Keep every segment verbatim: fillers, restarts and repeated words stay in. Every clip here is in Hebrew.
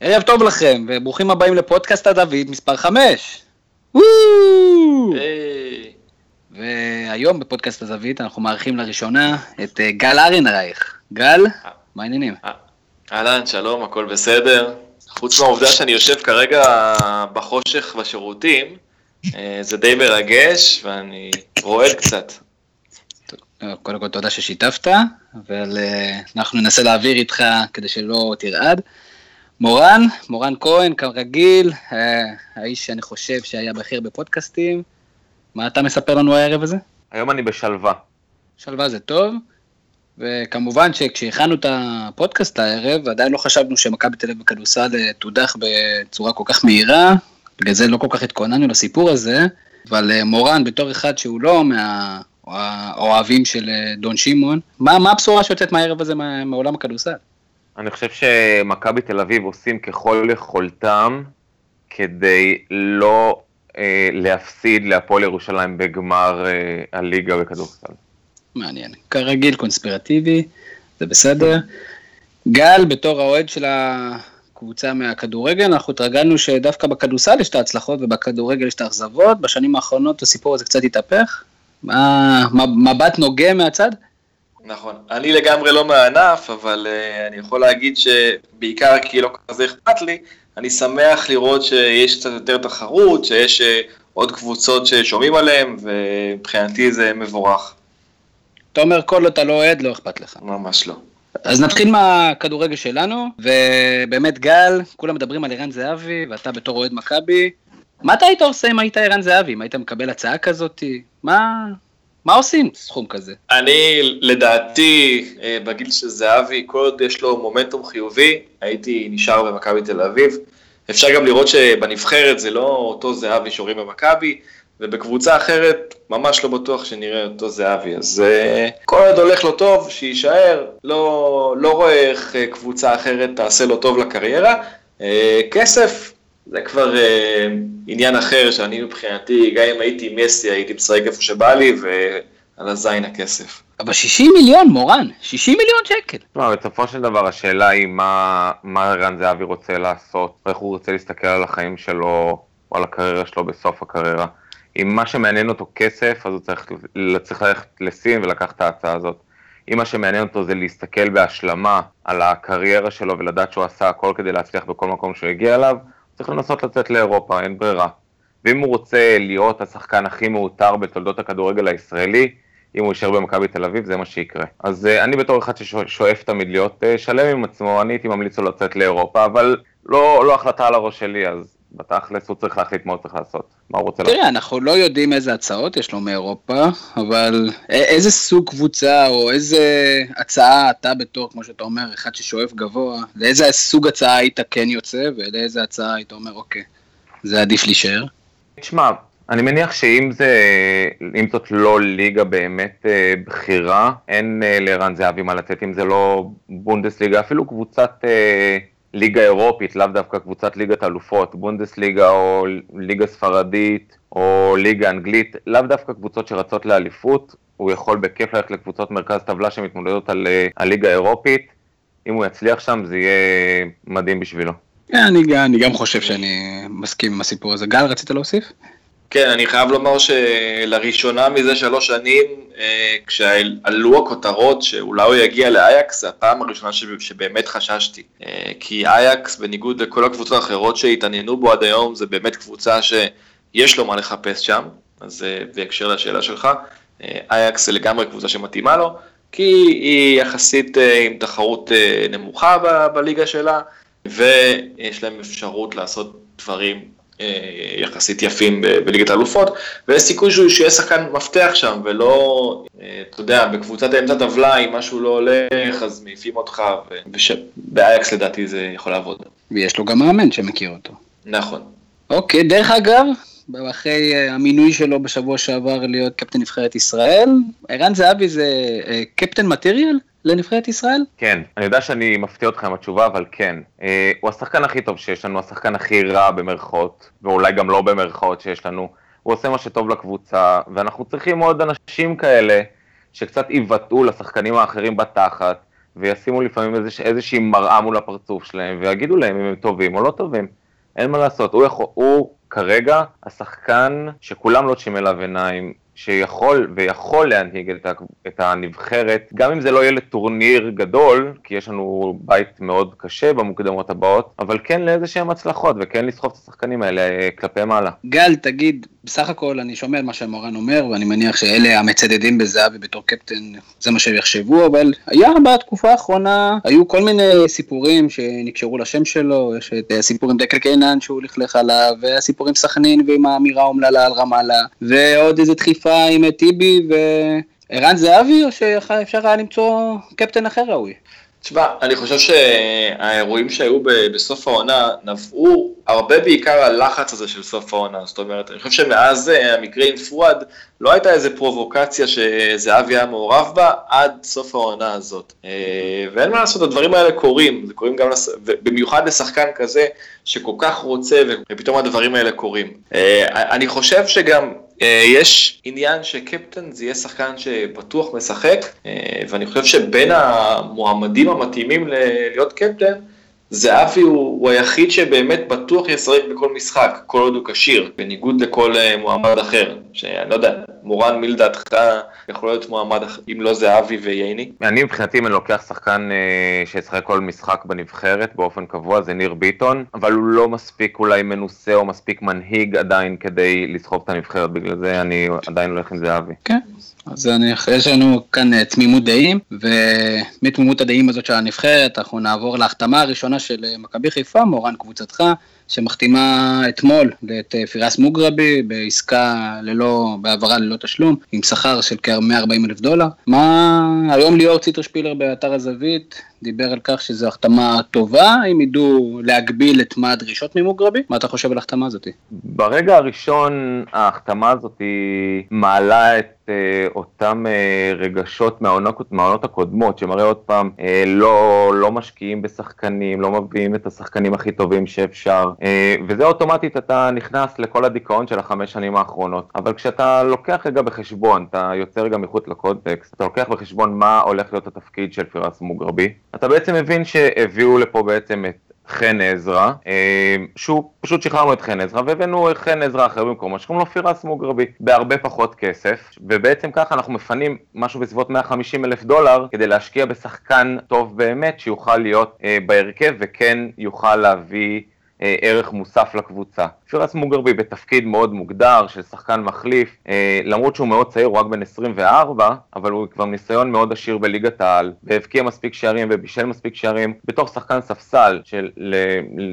ערב טוב לכם, וברוכים הבאים לפודקאסט הדוד מספר חמש. והיום בפודקאסט הדוד אנחנו מארחים לראשונה את גל ארנרייך. גל, מה העניינים? אהלן, שלום, הכל בסדר. חוץ מהעובדה שאני יושב כרגע בחושך בשירותים, זה די מרגש ואני רועד קצת. קודם כל תודה ששיתפת, אבל אנחנו ננסה להעביר איתך כדי שלא תרעד. מורן, מורן כהן, כרגיל, האיש שאני חושב שהיה בכיר בפודקאסטים. מה אתה מספר לנו הערב הזה? היום אני בשלווה. שלווה זה טוב, וכמובן שכשהכנו את הפודקאסט הערב, עדיין לא חשבנו שמכבי תל אביב בכדורסל תודח בצורה כל כך מהירה, בגלל זה לא כל כך התכוננו לסיפור הזה, אבל מורן, בתור אחד שהוא לא מהאוהבים של דון שמעון, מה, מה הבשורה שיוצאת מהערב הזה מעולם הכדורסל? אני חושב שמכבי תל אביב עושים ככל יכולתם כדי לא אה, להפסיד להפועל ירושלים בגמר אה, הליגה בכדורסל. מעניין. כרגיל קונספירטיבי, זה בסדר. גל, בתור האוהד של הקבוצה מהכדורגל, אנחנו התרגלנו שדווקא בכדורסל יש את ההצלחות ובכדורגל יש את האכזבות. בשנים האחרונות הסיפור הזה קצת התהפך. מה, מבט נוגע מהצד? נכון, אני לגמרי לא מהענף, אבל uh, אני יכול להגיד שבעיקר כי לא כזה אכפת לי, אני שמח לראות שיש קצת יותר תחרות, שיש uh, עוד קבוצות ששומעים עליהן, ובחינתי זה מבורך. אתה אומר, כל אתה לא עועד, לא אכפת לך. ממש לא. אז נתחיל מהכדורגל שלנו, ובאמת גל, כולם מדברים על ערן זהבי, ואתה בתור עועד מכבי, מה אתה היית עושה אם היית ערן זהבי? אם היית מקבל הצעה כזאת? מה... מה עושים סכום כזה? אני, לדעתי, בגיל של זהבי, כל עוד יש לו מומנטום חיובי, הייתי נשאר במכבי תל אביב. אפשר גם לראות שבנבחרת זה לא אותו זהבי שרואים במכבי, ובקבוצה אחרת ממש לא בטוח שנראה אותו זהבי. אז כל עוד הולך לו טוב, שישאר, לא, לא רואה איך קבוצה אחרת תעשה לו טוב לקריירה. כסף, זה כבר uh, עניין אחר, שאני מבחינתי, גם אם הייתי מסי, הייתי משחק איפה שבא לי, ועל הזין הכסף. אבל שישים מיליון, מורן, שישים מיליון שקל. לא, בצפו של דבר, השאלה היא מה, מה רן זהבי רוצה לעשות, איך הוא רוצה להסתכל על החיים שלו, או על הקריירה שלו בסוף הקריירה. אם מה שמעניין אותו כסף, אז הוא צריך, צריך ללכת לסין ולקחת את ההצעה הזאת. אם מה שמעניין אותו זה להסתכל בהשלמה על הקריירה שלו, ולדעת שהוא עשה הכל כדי להצליח בכל מקום שהוא הגיע אליו, צריך לנסות לצאת לאירופה, אין ברירה. ואם הוא רוצה להיות השחקן הכי מאותר בתולדות הכדורגל הישראלי, אם הוא יישאר במכבי תל אביב, זה מה שיקרה. אז uh, אני בתור אחד ששואף תמיד להיות uh, שלם עם עצמו, אני הייתי ממליץ לו לצאת לאירופה, אבל לא, לא החלטה על הראש שלי, אז בתכלס הוא צריך להחליט מה הוא צריך לעשות. מה הוא רוצה תראה, לעשות. אנחנו לא יודעים איזה הצעות יש לו מאירופה, אבל א- איזה סוג קבוצה או איזה הצעה אתה בתור, כמו שאתה אומר, אחד ששואף גבוה, לאיזה סוג הצעה היית כן יוצא, ולאיזה הצעה היית אומר, אוקיי, זה עדיף להישאר? תשמע, אני מניח שאם זה, אם זאת לא ליגה באמת אה, בחירה, אין אה, לרן זהבי מה לצאת, אם זה לא בונדס ליגה, אפילו קבוצת... אה, ליגה אירופית, לאו דווקא קבוצת ליגת אלופות, בונדס ליגה או ליגה ספרדית או ליגה אנגלית, לאו דווקא קבוצות שרצות לאליפות, הוא יכול בכיף ללכת לקבוצות מרכז טבלה שמתמודדות על הליגה האירופית, אם הוא יצליח שם זה יהיה מדהים בשבילו. אני, אני גם חושב שאני מסכים עם הסיפור הזה. גל, רצית להוסיף? כן, אני חייב לומר שלראשונה מזה שלוש שנים, כשעלו הכותרות שאולי הוא יגיע לאי-אקס, זה הפעם הראשונה שבאמת חששתי. כי אי-אקס, בניגוד לכל הקבוצות האחרות שהתעניינו בו עד היום, זה באמת קבוצה שיש לו מה לחפש שם, אז בהקשר לשאלה שלך, אי-אקס זה לגמרי קבוצה שמתאימה לו, כי היא יחסית עם תחרות נמוכה בליגה שלה, ויש להם אפשרות לעשות דברים יחסית יפים בליגת האלופות, ויש סיכוי שהוא שיהיה שחקן מפתח שם, ולא, אתה יודע, בקבוצת האמצע טבלה, אם משהו לא הולך, אז מעיפים אותך, ובאי-אקס לדעתי זה יכול לעבוד. ויש לו גם מאמן שמכיר אותו. נכון. אוקיי, דרך אגב, אחרי המינוי שלו בשבוע שעבר להיות קפטן נבחרת ישראל, ערן זהבי זה קפטן מטריאל לנבחרת ישראל? כן, אני יודע שאני מפתיע אותך עם התשובה, אבל כן. אה, הוא השחקן הכי טוב שיש לנו, השחקן הכי רע במרכאות, ואולי גם לא במרכאות שיש לנו. הוא עושה מה שטוב לקבוצה, ואנחנו צריכים עוד אנשים כאלה שקצת יבטאו לשחקנים האחרים בתחת, וישימו לפעמים איזושהי מראה מול הפרצוף שלהם, ויגידו להם אם הם טובים או לא טובים. אין מה לעשות, הוא, יכול, הוא כרגע השחקן שכולם לא תשימו אליו עיניים, שיכול ויכול להנהיג את, ה, את הנבחרת, גם אם זה לא יהיה לטורניר גדול, כי יש לנו בית מאוד קשה במוקדמות הבאות, אבל כן לאיזשהם הצלחות, וכן לסחוף את השחקנים האלה כלפי מעלה. גל, תגיד, בסך הכל אני שומע מה שמורן אומר, ואני מניח שאלה המצדדים בזהבי בתור קפטן, זה מה שהם יחשבו, אבל היה בתקופה האחרונה, היו כל מיני סיפורים שנקשרו לשם שלו, יש את הסיפור עם דקל קיינן שהוא לכלך עליו, והסיפור עם סכנין ועם האמירה אומללה על רמאללה, ועוד איזה דחיפה עם טיבי וערן זהבי, או שאפשר היה למצוא קפטן אחר ראוי? תשמע, אני חושב שהאירועים שהיו בסוף העונה נבעו הרבה בעיקר הלחץ הזה של סוף העונה, זאת אומרת, אני חושב שמאז המקרה עם פואד לא הייתה איזה פרובוקציה שזהבי היה מעורב בה עד סוף העונה הזאת, ואין מה לעשות, הדברים האלה קורים, זה קורים גם לס... במיוחד לשחקן כזה שכל כך רוצה ופתאום הדברים האלה קורים. אני חושב שגם יש עניין שקפטן זה יהיה שחקן שפתוח משחק, ואני חושב שבין המועמדים המתאימים להיות קפטן, זהבי הוא, הוא היחיד שבאמת בטוח ישחק בכל משחק, כל עוד הוא כשיר, בניגוד לכל מועמד אחר, שאני לא יודע, מורן, מי לדעתך יכול להיות מועמד אחר, אם לא זהבי ויעיני? אני מבחינתי, אם אני לוקח שחקן שישחק כל משחק בנבחרת באופן קבוע, זה ניר ביטון, אבל הוא לא מספיק אולי מנוסה או מספיק מנהיג עדיין כדי לסחוב את הנבחרת, בגלל זה אני עדיין הולך עם זהבי. כן. אז אני, יש לנו כאן תמימות דעים, ומתמימות הדעים הזאת של הנבחרת, אנחנו נעבור להחתמה הראשונה של מכבי חיפה, מורן קבוצתך, שמחתימה אתמול את פיראס מוגרבי, בעסקה ללא, בעברה ללא תשלום, עם שכר של כ-מאה וארבעים אלף דולר. מה, היום ליאור ציטרשפילר באתר הזווית, דיבר על כך שזו החתמה טובה, אם ידעו להגביל את מה הדרישות ממוגרבי? מה אתה חושב על החתמה הזאת? ברגע הראשון, ההחתמה הזאת מעלה את אותם רגשות מהעונות הקודמות, שמראה עוד פעם, לא, לא משקיעים בשחקנים, לא מביאים את השחקנים הכי טובים שאפשר, וזה אוטומטית אתה נכנס לכל הדיכאון של החמש שנים האחרונות, אבל כשאתה לוקח רגע בחשבון, אתה יוצר גם מחוץ לקונטקסט, אתה לוקח בחשבון מה הולך להיות התפקיד של פיראס מוגרבי, אתה בעצם מבין שהביאו לפה בעצם את חן עזרה, שהוא פשוט שחררנו את חן עזרה, והבאנו חן עזרה אחר במקום, משכום לו פיראס מוגרבי, בהרבה פחות כסף, ובעצם ככה אנחנו מפנים משהו בסביבות מאה וחמישים אלף דולר, כדי להשקיע בשחקן טוב באמת, שיוכל להיות בהרכב, וכן יוכל להביא ערך מוסף לקבוצה. פיראס מוגרבי בתפקיד מאוד מוגדר של שחקן מחליף, למרות שהוא מאוד צעיר, הוא רק בן עשרים וארבע, אבל הוא כבר ניסיון מאוד עשיר בליגת העל, והבקיע מספיק שערים ובישל מספיק שערים, בתוך שחקן ספסל של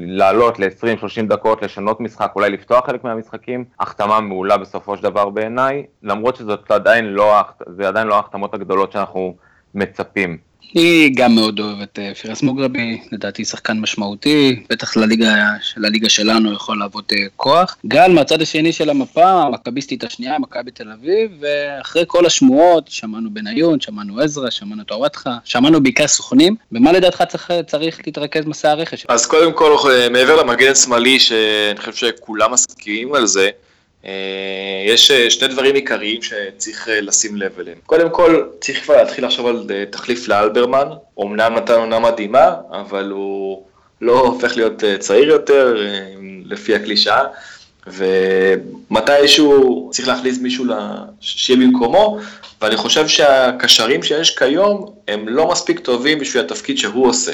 לעלות ל-עשרים שלושים דקות, לשנות משחק, אולי לפתוח חלק מהמשחקים, החתמה מעולה בסופו של דבר בעיניי, למרות שזאת עדיין לא, זה עדיין לא ההחתמות הגדולות שאנחנו מצפים. היא גם מאוד אוהבת פיראס מוגרבי, לדעתי שחקן משמעותי, בטח לליגה, לליגה שלנו יכול לעבוד כוח. גל, מהצד השני של המפה, המכביסטית השנייה, מכבי תל אביב, ואחרי כל השמועות, שמענו בניון, שמענו עזרא, שמענו תאורתך, שמענו בעיקר סוכנים, במה לדעתך צריך, צריך להתרכז מסע הרכש? אז קודם כל, מעבר למגן השמאלי, שאני חושב שכולם מסכימים על זה, יש שני דברים עיקריים שצריך לשים לב אליהם. קודם כל, צריך כבר להתחיל לחשוב על תחליף לאלברמן, אומנם נתן עונה מדהימה, אבל הוא לא הופך להיות צעיר יותר, לפי הקלישאה, ומתישהו צריך להכניס מישהו שיהיה במקומו, ואני חושב שהקשרים שיש כיום הם לא מספיק טובים בשביל התפקיד שהוא עושה.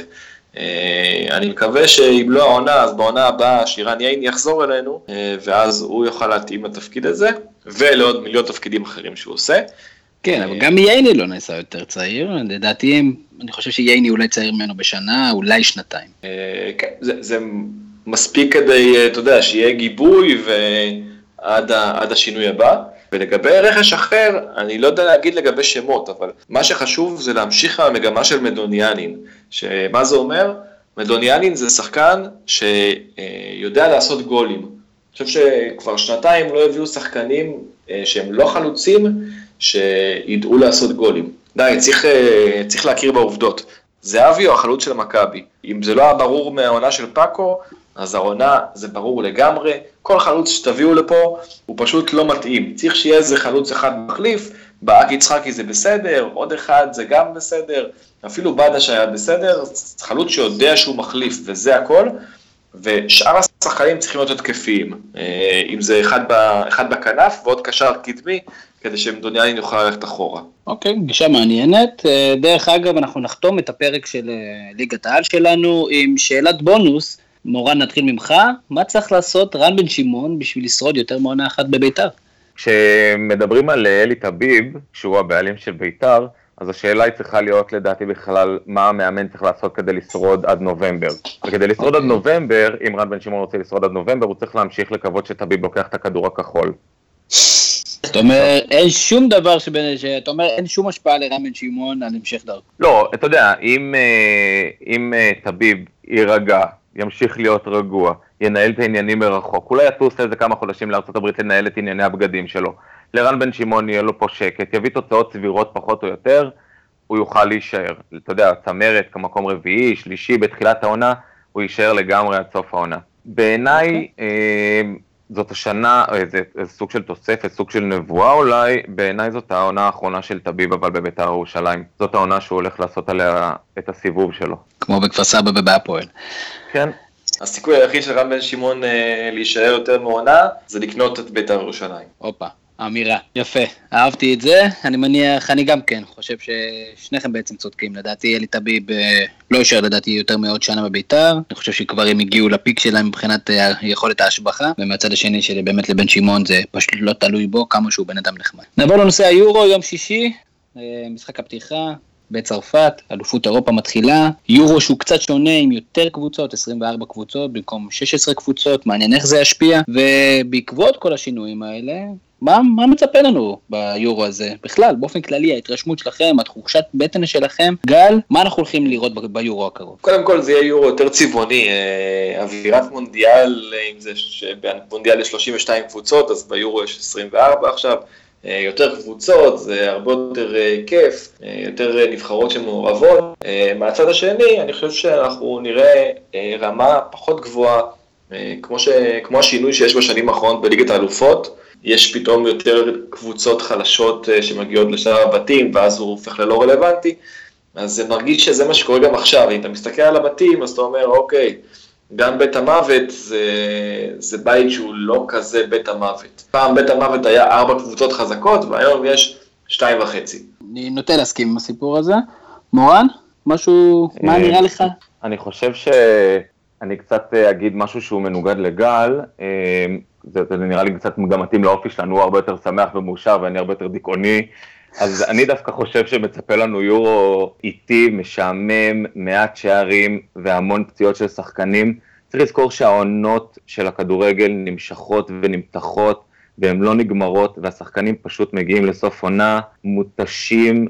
אני מקווה שאם לא העונה, אז בעונה הבאה שירן יעיני יחזור אלינו, ואז הוא יוכל להתאים לתפקיד הזה, ולעוד מיליון תפקידים אחרים שהוא עושה. כן, אבל גם יעיני לא נעשה יותר צעיר, לדעתי, אני חושב שיעיני אולי צעיר ממנו בשנה, אולי שנתיים. כן, זה מספיק כדי, אתה יודע, שיהיה גיבוי ועד השינוי הבא. ולגבי רכש אחר, אני לא יודע להגיד לגבי שמות, אבל מה שחשוב זה להמשיך המגמה של מדוניאנין, שמה זה אומר? מדוניאנין זה שחקן שיודע לעשות גולים. אני חושב שכבר שנתיים לא הביאו שחקנים שהם לא חלוצים, שידעו לעשות גולים. די, צריך, צריך להכיר בעובדות. זהבי או החלוץ של המכבי. אם זה לא היה ברור מהעונה של פאקו, אז העונה זה ברור לגמרי, כל חלוץ שתביאו לפה הוא פשוט לא מתאים, צריך שיהיה איזה חלוץ אחד מחליף באג יצחקי זה בסדר, עוד אחד זה גם בסדר, אפילו בדה שהיה בסדר, חלוץ שיודע שהוא מחליף וזה הכל, ושאר השחקנים צריכים להיות התקפיים, אם זה אחד, ב, אחד בכנף ועוד קשר קדמי, כדי שמדוניאלין יוכל ללכת אחורה. אוקיי, okay, גישה מעניינת. דרך אגב, אנחנו נחתום את הפרק של ליגת העל שלנו עם שאלת בונוס. מורן, נתחיל ממך, מה צריך לעשות רן בן שמעון בשביל לשרוד יותר מעונה אחת בביתר? כשמדברים על אלי טביב, שהוא הבעלים של ביתר, אז השאלה היא צריכה להיות לדעתי בכלל מה המאמן צריך לעשות כדי לשרוד עד נובמבר. וכדי לשרוד okay. עד נובמבר, אם רן בן שמעון רוצה לשרוד עד נובמבר, הוא צריך להמשיך לקוות שטביב לוקח את הכדור הכחול. זאת אומרת, אין שום דבר שבין, שאתה אומר, אין שום השפעה לרן בן שמעון על המשך דרכו. לא, אתה יודע, אם, אם טביב יירגע, ימשיך להיות רגוע, ינהל את העניינים מרחוק, אולי יטוס לאיזה כמה חודשים לארצות הברית לנהל את ענייני הבגדים שלו. לרן בן שמעון יהיה לו פה שקט, יביא תוצאות סבירות פחות או יותר, הוא יוכל להישאר. אתה יודע, צמרת כמקום רביעי, שלישי, בתחילת העונה, הוא יישאר לגמרי עד סוף העונה. בעיניי, okay. אה, זאת השנה, איזה, איזה סוג של תוספת, סוג של נבואה אולי, בעיניי זאת העונה האחרונה של טביב, אבל בביתר ירושלים. זאת העונה שהוא הולך לעשות עליה את הסיבוב שלו. כמו בכפר סבא ובהפועל. כן. הסיכוי היחיד של רן בן שמעון אה, להישאר יותר מעונה, זה לקנות את ביתר ירושלים. אופה. אמירה, יפה, אהבתי את זה, אני מניח, אני גם כן, חושב ששניכם בעצם צודקים, לדעתי אלי טביב לא יישאר לדעתי יותר מעוד שנה בביתר, אני חושב שכבר הם הגיעו לפיק שלהם מבחינת יכולת ההשבחה, ומהצד השני שבאמת לבן שמעון זה פשוט לא תלוי בו, כמה שהוא בן אדם נחמד. נעבור לנושא היורו, יום שישי, משחק הפתיחה, בצרפת, אלופות אירופה מתחילה, יורו שהוא קצת שונה עם יותר קבוצות, עשרים וארבע קבוצות במקום שש עשרה קבוצות, מעניין איך זה ישפיע, ובעקבות כל השינויים האלה, מה, מה מצפה לנו ביורו הזה? בכלל, באופן כללי, ההתרשמות שלכם, התחושת בטן שלכם, גל, מה אנחנו הולכים לראות ב- ביורו הקרוב? קודם כל, זה יהיה יורו יותר צבעוני, אווירת מונדיאל, אם זה שבמונדיאל יש שלושים ושתיים קבוצות, אז ביורו יש עשרים וארבע עכשיו, יותר קבוצות, זה הרבה יותר כיף, יותר נבחרות שמעורבות. מהצד השני, אני חושב שאנחנו נראה רמה פחות גבוהה, כמו, ש... כמו השינוי שיש בשנים האחרונות בליגת האלופות, יש פתאום יותר קבוצות חלשות שמגיעות לשלב הבתים, ואז הוא הופך ללא רלוונטי, אז זה מרגיש שזה מה שקורה גם עכשיו, אם אתה מסתכל על הבתים, אז אתה אומר, אוקיי, גם בית המוות זה, זה בית שהוא לא כזה בית המוות. פעם בית המוות היה ארבע קבוצות חזקות, והיום יש שתיים וחצי. אני נוטה להסכים עם הסיפור הזה. מורן, משהו, מה נראה לך? אני חושב שאני קצת אגיד משהו שהוא מנוגד לגל, זה, זה נראה לי קצת גם מתאים לאופי שלנו, הוא הרבה יותר שמח ומאושר ואני הרבה יותר דיכאוני, אז אני דווקא חושב שמצפה לנו יורו איטי, משעמם, מעט שערים והמון פציעות של שחקנים. צריך לזכור שהעונות של הכדורגל נמשכות ונמתחות, והן לא נגמרות, והשחקנים פשוט מגיעים לסוף עונה, מותשים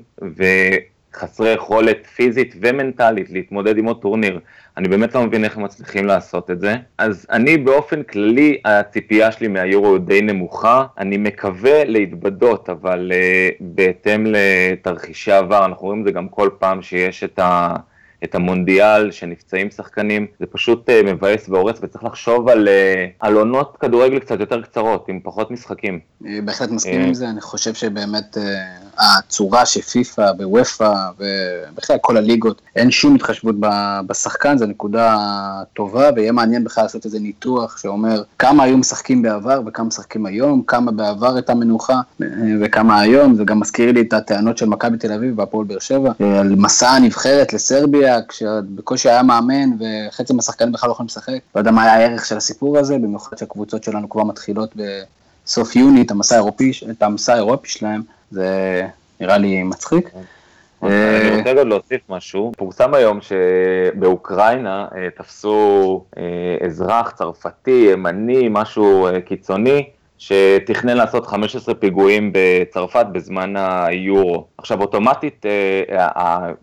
וחסרי יכולת פיזית ומנטלית להתמודד עם עוד טורניר. אני באמת לא מבין איך הם מצליחים לעשות את זה. אז אני באופן כללי, הציפייה שלי מהיורו די נמוכה. אני מקווה להתבדות, אבל uh, בהתאם לתרחישי עבר, אנחנו רואים את זה גם כל פעם שיש את, ה, את המונדיאל, שנפצעים שחקנים. זה פשוט uh, מבאס והורס, וצריך לחשוב על, uh, על עונות כדורגל קצת יותר קצרות, עם פחות משחקים. בהחלט מסכים עם זה, אני חושב שבאמת... Uh... הצורה שפיפה בוויפה ובכלל כל הליגות, אין שום התחשבות בשחקן, זו נקודה טובה, ויהיה מעניין בכלל לעשות איזה ניתוח שאומר כמה היו משחקים בעבר וכמה משחקים היום, כמה בעבר הייתה מנוחה וכמה היום, זה גם מזכיר לי את הטענות של מכבי תל אביב והפועל באר שבע, על מסע הנבחרת לסרביה, כשבקושי היה מאמן וחצי מהשחקנים בכלל לא יכולים לשחק, לא יודע מה היה הערך של הסיפור הזה, במיוחד שהקבוצות שלנו כבר מתחילות בסוף יוני, את המסע האירופי, את המסע האירופי שלהם, זה נראה לי מצחיק. אני רוצה גם להוסיף משהו. פורסם היום שבאוקראינה תפסו אזרח צרפתי, ימני, משהו קיצוני, שתכנן לעשות חמישה עשר פיגועים בצרפת בזמן היורו. עכשיו אוטומטית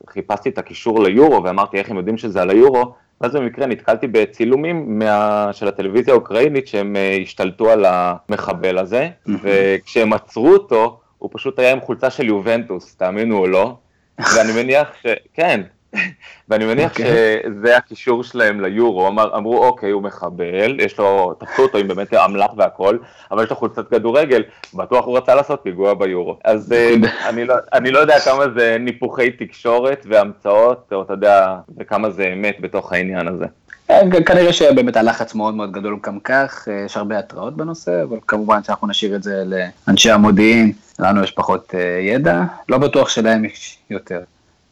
חיפשתי את הקישור ליורו ואמרתי איך הם יודעים שזה על היורו, ואז במקרה נתקלתי בצילומים מה... של הטלוויזיה האוקראינית שהם השתלטו על המחבל הזה, וכשהם עצרו אותו, הוא פשוט היה עם חולצה של יובנטוס, תאמינו או לא, ואני מניח ש... כן, ואני מניח okay. שזה הקישור שלהם ליורו, אמר, אמרו אוקיי, הוא מחבל, יש לו, תפסו אותו עם באמת אמלח והכל, אבל יש לו חולצת כדורגל, בטוח הוא רצה לעשות פיגוע ביורו. אז אני, לא, אני לא יודע כמה זה ניפוחי תקשורת והמצאות, או אתה יודע, וכמה זה אמת בתוך העניין הזה. כנראה שבאמת הלחץ מאוד מאוד גדול גם כך, יש הרבה התראות בנושא, אבל כמובן שאנחנו נשאיר את זה לאנשי המודיעין, לנו יש פחות ידע, לא בטוח שלהם יש יותר.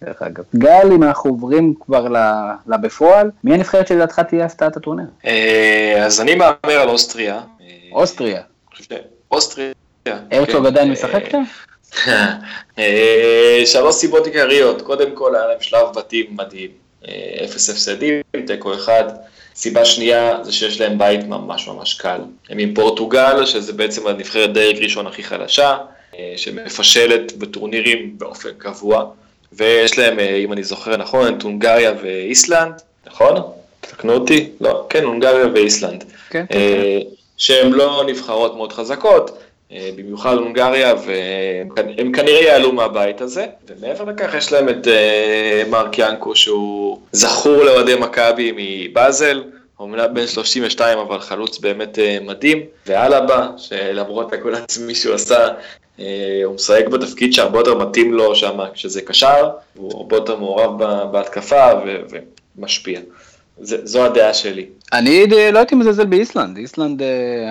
דרך אגב. גל, אם אנחנו עוברים כבר לבפועל, מי הנבחרת שלדעתך תהיה הפתעת הטורניר? אז אני מאמר על אוסטריה. אוסטריה? אוסטריה. הרצוג עדיין משחק שם? שלוש סיבות עיקריות. קודם כל היה להם שלב בתים מדהים. אפס הפסדים, תיקו אחד. סיבה שנייה זה שיש להם בית ממש ממש קל. הם עם פורטוגל, שזה בעצם הנבחרת דרג ראשון הכי חלשה, שמפשלת בטורנירים באופן קבוע. ויש להם, אם אני זוכר נכון, את הונגריה ואיסלנד, נכון? תקנו אותי? לא, כן, הונגריה ואיסלנד. כן. שהן לא נבחרות מאוד חזקות, במיוחד הונגריה, והם כנראה יעלו מהבית הזה. ומעבר לכך יש להם את מרק ינקו, שהוא זכור לאוהדי מכבי מבזל, אומנם בן שלושים ושתיים, אבל חלוץ באמת מדהים. ואלבה, שלמרות הכל עצמי שהוא עשה, הוא משחק בתפקיד שהרבה יותר מתאים לו שם, כשזה קשר, הוא הרבה יותר מעורב בהתקפה ומשפיע. זו הדעה שלי. אני לא הייתי מזלזל באיסלנד, איסלנד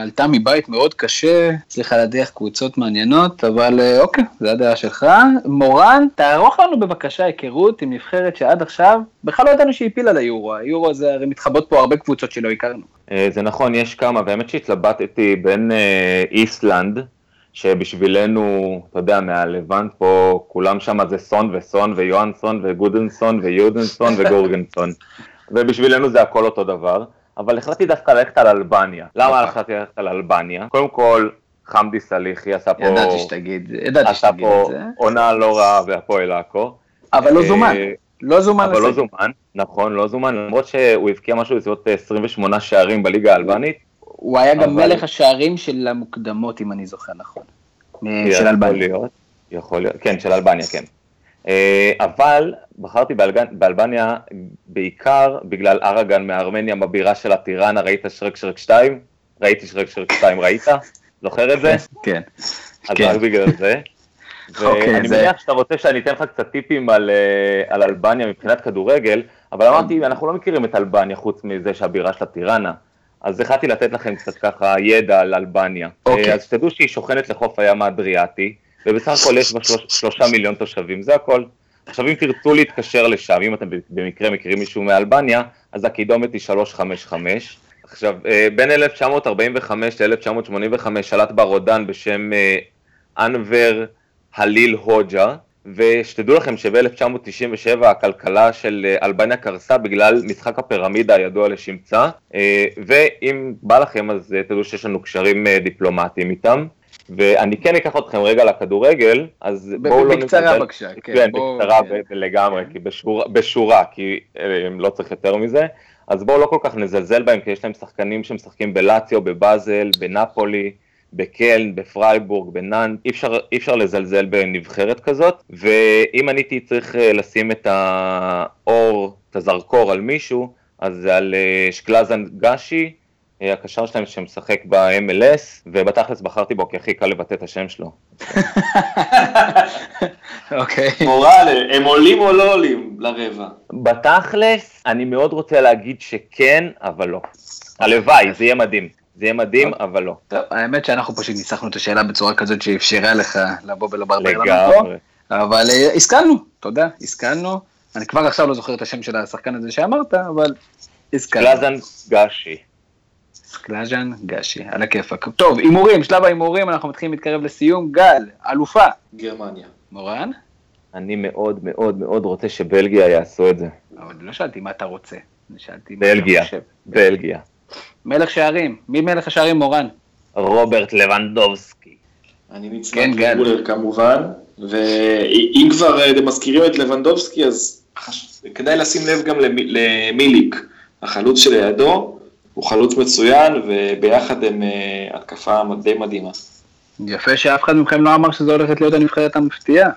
עלתה מבית מאוד קשה, הצליחה להדיח קבוצות מעניינות, אבל אוקיי, זו הדעה שלך. מורן, תערוך לנו בבקשה היכרות עם נבחרת שעד עכשיו, בכלל לא ידענו שהיא הפילה ליורו, היורו זה הרי מתחבות פה הרבה קבוצות שלא הכרנו. זה נכון, יש כמה, באמת שהתלבטתי בין איסלנד, שבשבילנו, אתה יודע, מהלבנט פה, כולם שם זה סון וסון ויואנסון וגודנסון ויודנסון וגורגנסון. ובשבילנו זה הכל אותו דבר, אבל החלטתי דווקא ללכת על אלבניה. למה החלטתי ללכת על אלבניה? קודם כל, חמדי סליחי עשה פה... ידעתי שתגיד, ידעתי שתגיד את זה. עשה פה עונה לא רעה והפועל עכו. אבל לא זומן, לא זומן. אבל לא זומן, נכון, לא זומן, למרות שהוא הבקיע משהו בסביבות עשרים ושמונה שערים בליגה האלבנית, הוא היה גם מלך השערים של המוקדמות, אם אני זוכר נכון, של אלבניה. יכול להיות, כן, של אלבניה, כן. אבל בחרתי באלבניה בעיקר בגלל ארגן מארמניה, בבירה של הטירנה, ראית שרק שרק שתיים? ראיתי שרק שרק שתיים, ראית? זוכר את זה? כן. אז רק בגלל זה. ואני מניח שאתה רוצה שאני אתן לך קצת טיפים על אלבניה מבחינת כדורגל, אבל אמרתי, אנחנו לא מכירים את אלבניה חוץ מזה שהבירה של הטירנה, אז החלטתי לתת לכם קצת ככה ידע על אלבניה. Okay. אז תדעו שהיא שוכנת לחוף הים האדריאטי, ובסך הכל יש בה שלושה מיליון תושבים, זה הכל. עכשיו אם תרצו להתקשר לשם, אם אתם במקרה מכירים מישהו מאלבניה, אז הקידומת היא שלוש חמש חמש. עכשיו, בין אלף תשע מאות ארבעים וחמש ל-אלף תשע מאות שמונים וחמש שלט בה רודן בשם אנבר הליל הוג'ה, ושתדעו לכם שב-אלף תשע מאות תשעים ושבע הכלכלה של אלבניה קרסה בגלל משחק הפירמידה הידוע לשמצה, ואם בא לכם אז תדעו שיש לנו קשרים דיפלומטיים איתם, ואני כן אקח אתכם רגע לכדורגל, אז בואו לא נמצא... בקצרה בבקשה, כן, בקצרה לגמרי, בשורה, כי הם לא צריך יותר מזה, אז בואו לא כל כך נזלזל בהם, כי יש להם שחקנים שמשחקים בלציו, בבאזל, בנפולי, בקלן, בפרייבורג, בנאנט, אי אפשר, אי אפשר לזלזל בנבחרת כזאת, ואם אני הייתי צריך לשים את האור, את הזרקור על מישהו, אז זה על שקלז'ן גשי, הקשר שלהם שמשחק ב-אם אל אס, ובתכלס בחרתי בו, כי הכי קל לבטא את השם שלו. אוקיי. מורל, הם עולים או לא עולים לרבע? בתכלס, אני מאוד רוצה להגיד שכן, אבל לא. הלוואי, זה יהיה מדהים. זה יהיה מדהים, אבל לא. טוב, האמת שאנחנו פשוט ניסחנו את השאלה בצורה כזאת שאפשרה לך לבוא ולברבר למקום, אבל הסכלנו, תודה, הסכלנו. אני כבר עכשיו לא זוכר את השם של השחקן הזה שאמרת, אבל הסכלנו. שקלז'ן גשי. שקלז'ן גשי, על הכיפק. טוב, אימורים, שלב האימורים, אנחנו מתחילים להתקרב לסיום. גל, אלופה. גרמניה. מורן? אני מאוד מאוד מאוד רוצה שבלגיה יעשו את זה. אבל לא שאלתי מה אתה רוצה, אני שאלתי מה אתה חושב. בלגיה, בלגיה. מלך שערים, מי מלך השערים מורן? רוברט לוונדובסקי. אני נצלח לגולר כמובן, ואם כבר מזכירים את לוונדובסקי, אז כדאי לשים לב גם למיליק, החלוץ שלידו, הוא חלוץ מצוין, וביחד הם התקפה די מדהימה. יפה שאף אחד מכם לא אמר שזה הולכת להיות הנבחרת המפתיעה,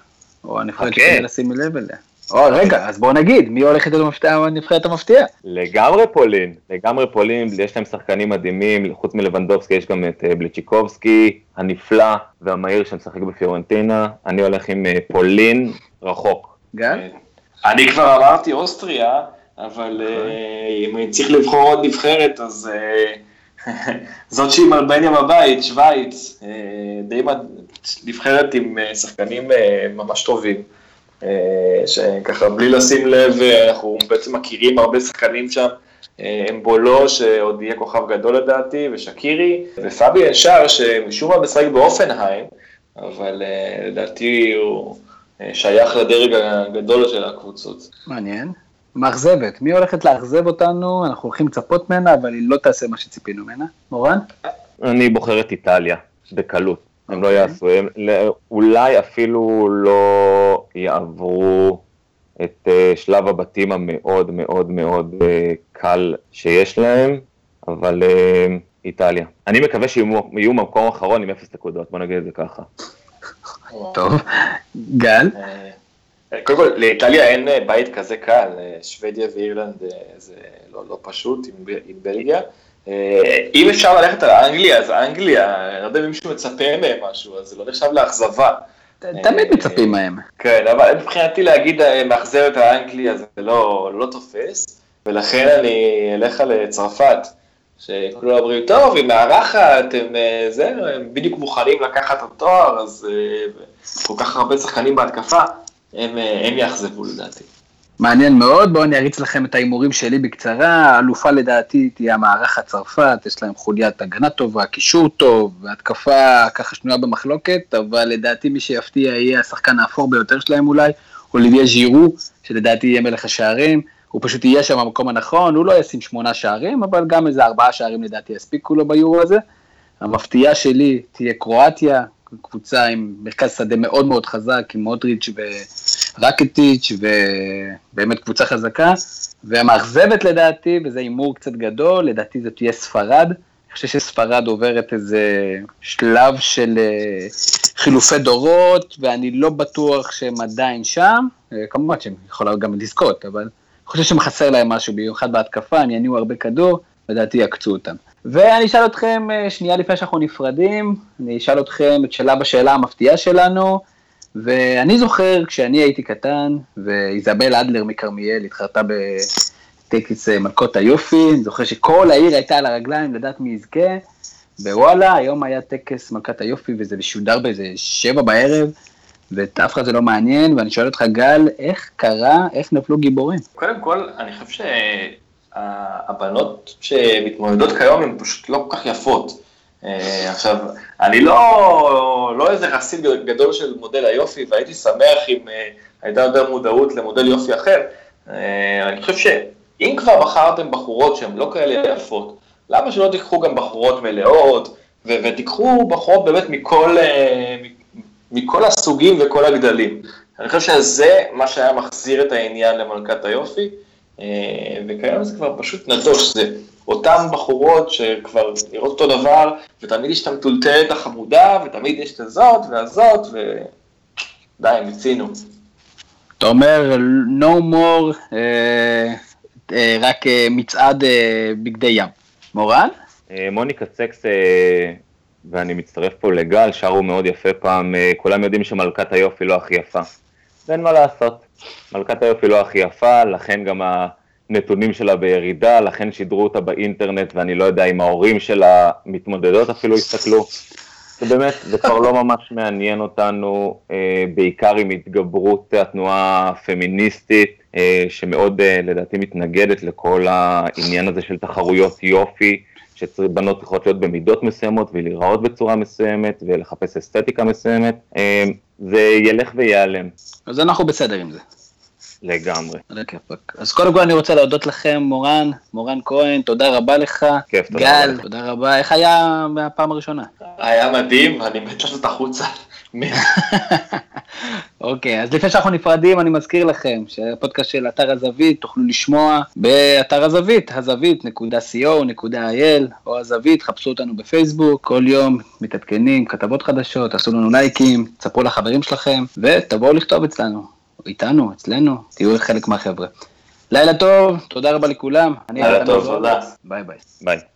או הנבחרת שכדאי לשים לב אליה. רגע, אז בואו נגיד, מי הולך להיות נבחרת המפתיע? לגמרי פולין, לגמרי פולין, יש להם שחקנים מדהימים, חוץ מלוונדובסקי יש גם את בלצ'יקובסקי, הנפלא והמהיר שמשחק בפיורנטינה, אני הולך עם פולין רחוק. גל? אני כבר אמרתי אוסטריה, אבל אם צריך לבחור עוד נבחרת, אז זאת שהיא אלבניה בבית, שוויץ, די נבחרת עם שחקנים ממש טובים. שככה בלי לשים לב, אנחנו בעצם מכירים הרבה שחקנים שם, אמבולו שעוד יהיה כוכב גדול לדעתי, ושקירי, ופאבי אנשר שמשום מה משחק באופנהיים, אבל לדעתי הוא שייך לדרג הגדול של הקבוצות. מעניין. מאכזבת, מי הולכת לאכזב אותנו? אנחנו הולכים לצפות ממנה, אבל היא לא תעשה מה שציפינו ממנה. מורן? אני בוחר את איטליה, בקלות. הם לא יעשו, הם אולי אפילו לא יעברו את שלב הבתים המאוד מאוד מאוד קל שיש להם, אבל איטליה. אני מקווה שיהיו במקום אחרון עם אפס נקודות, בוא נגיד את זה ככה. טוב, גל? קודם כל, לאיטליה אין בית כזה קל, שוודיה ואירלנד זה לא פשוט עם בלגיה. אם אפשר ללכת על אנגליה, אז אנגליה, אני לא יודע אם מישהו מצפה מהם משהו, אז זה לא נחשב לאכזבה. תמיד מצפים מהם. כן, אבל מבחינתי להגיד מאכזבת על אנגליה, זה לא תופס, ולכן אני אלך לצרפת, שכולם אומרים, טוב, היא מארחת, הם בדיוק מוכנים לקחת התואר, אז כל כך הרבה שחקנים בהתקפה, הם יאכזבו לדעתי. מעניין מאוד, בואו אני אריץ לכם את ההימורים שלי בקצרה, אלופה לדעתי תהיה המערך הצרפת, יש להם חוליית הגנה טובה, קישור טוב, והתקפה ככה שנויה במחלוקת, אבל לדעתי מי שיפתיע יהיה השחקן האפור ביותר שלהם אולי, אוליביה ז'ירו, שלדעתי יהיה מלך השערים, הוא פשוט יהיה שם במקום הנכון, הוא לא ישים שמונה שערים, אבל גם איזה ארבעה שערים לדעתי יספיקו לו ביורו הזה, המפתיעה שלי תהיה קרואטיה, קבוצה עם מרכז שדה מאוד מאוד חזק, עם מודריץ' ורקטיץ' ובאמת קבוצה חזקה, והמאכזבת לדעתי, וזה הימור קצת גדול, לדעתי זה תהיה ספרד, אני חושב שספרד עוברת איזה שלב של חילופי דורות, ואני לא בטוח שהם עדיין שם, כמובן שהם יכולים גם לזכות, אבל אני חושב שמחסר להם משהו, במיוחד בהתקפה, הם יניעו הרבה כדור, לדעתי יקצו אותם. ואני אשאל אתכם, שנייה לפני שאנחנו נפרדים, אני אשאל אתכם את שאלה בשאלה המפתיעה שלנו, ואני זוכר כשאני הייתי קטן, ואיזבל אדלר מקרמיאל התחרתה בטקס מלכות היופי, אני זוכר שכל העיר הייתה על הרגליים לדעת מי יזכה, ווואלה, היום היה טקס מלכת היופי, וזה משודר באיזה שבע בערב, ואף אחד זה לא מעניין, ואני שואל אותך גל, איך קרה, איך נפלו גיבורים? קודם כל, אני חושב ש... הבנות שמתמודדות כיום הן פשוט לא כל כך יפות. עכשיו, אני לא איזה חסיד גדול של מודל היופי, והייתי שמח אם הייתה יותר מודעות למודל יופי אחר. אני חושב שאם כבר בחרתם בחורות שהן לא כאלה יפות, למה שלא תיקחו גם בחורות מלאות, ותיקחו בחורות באמת מכל הסוגים וכל הגדלים. אני חושב שזה מה שהיה מחזיר את העניין למלכת היופי, וכיום זה כבר פשוט נדוש, זה אותם בחורות שכבר נראות אותו דבר, ותמיד יש את המטולטלת החמודה, ותמיד יש את הזאת והזאת, ודי, מצינו. אתה אומר, no more, רק מצעד בגדי ים. מורן? מוניקה צקס, ואני מצטרף פה לגל, שרו מאוד יפה פעם, כולם יודעים שמלכת היופי לא הכי יפה. ואין מה לעשות. מלכת היופי לא הכי יפה, לכן גם הנתונים שלה בירידה, לכן שידרו אותה באינטרנט, ואני לא יודע אם ההורים שלה מתמודדות אפילו הסתכלו. ובאמת, זה כבר לא ממש מעניין אותנו, בעיקר עם התגברות התנועה הפמיניסטית, שמאוד לדעתי מתנגדת לכל העניין הזה של תחרויות יופי, שבנות צריכות להיות במידות מסוימות, ולהיראות בצורה מסוימת, ולחפש אסתטיקה מסוימת. זה ילך ויעלם. אז אנחנו בסדר עם זה. לגמרי. אז קודם כל אני רוצה להודות לכם, מורן, מורן כהן, תודה רבה לך. כיף, תודה רבה. גל, תודה רבה. איך היה מהפעם הראשונה? היה מדהים, אני מת לעשות החוצה. אוקיי, אז לפני שאנחנו נפרדים, אני מזכיר לכם שהפודקאסט של אתר הזווית, תוכלו לשמוע באתר הזווית, הזווית נקודה סי או נקודה איי אל, או הזווית, חפשו אותנו בפייסבוק, כל יום מתעדכנים, כתבות חדשות, תעשו לנו לייקים, תספרו לחברים שלכם, ותבואו לכתוב אצלנו. איתנו, אצלנו, תהיו חלק מהחבר'ה. לילה טוב, תודה רבה לכולם. לילה טוב, תודה. ביי ביי. ביי.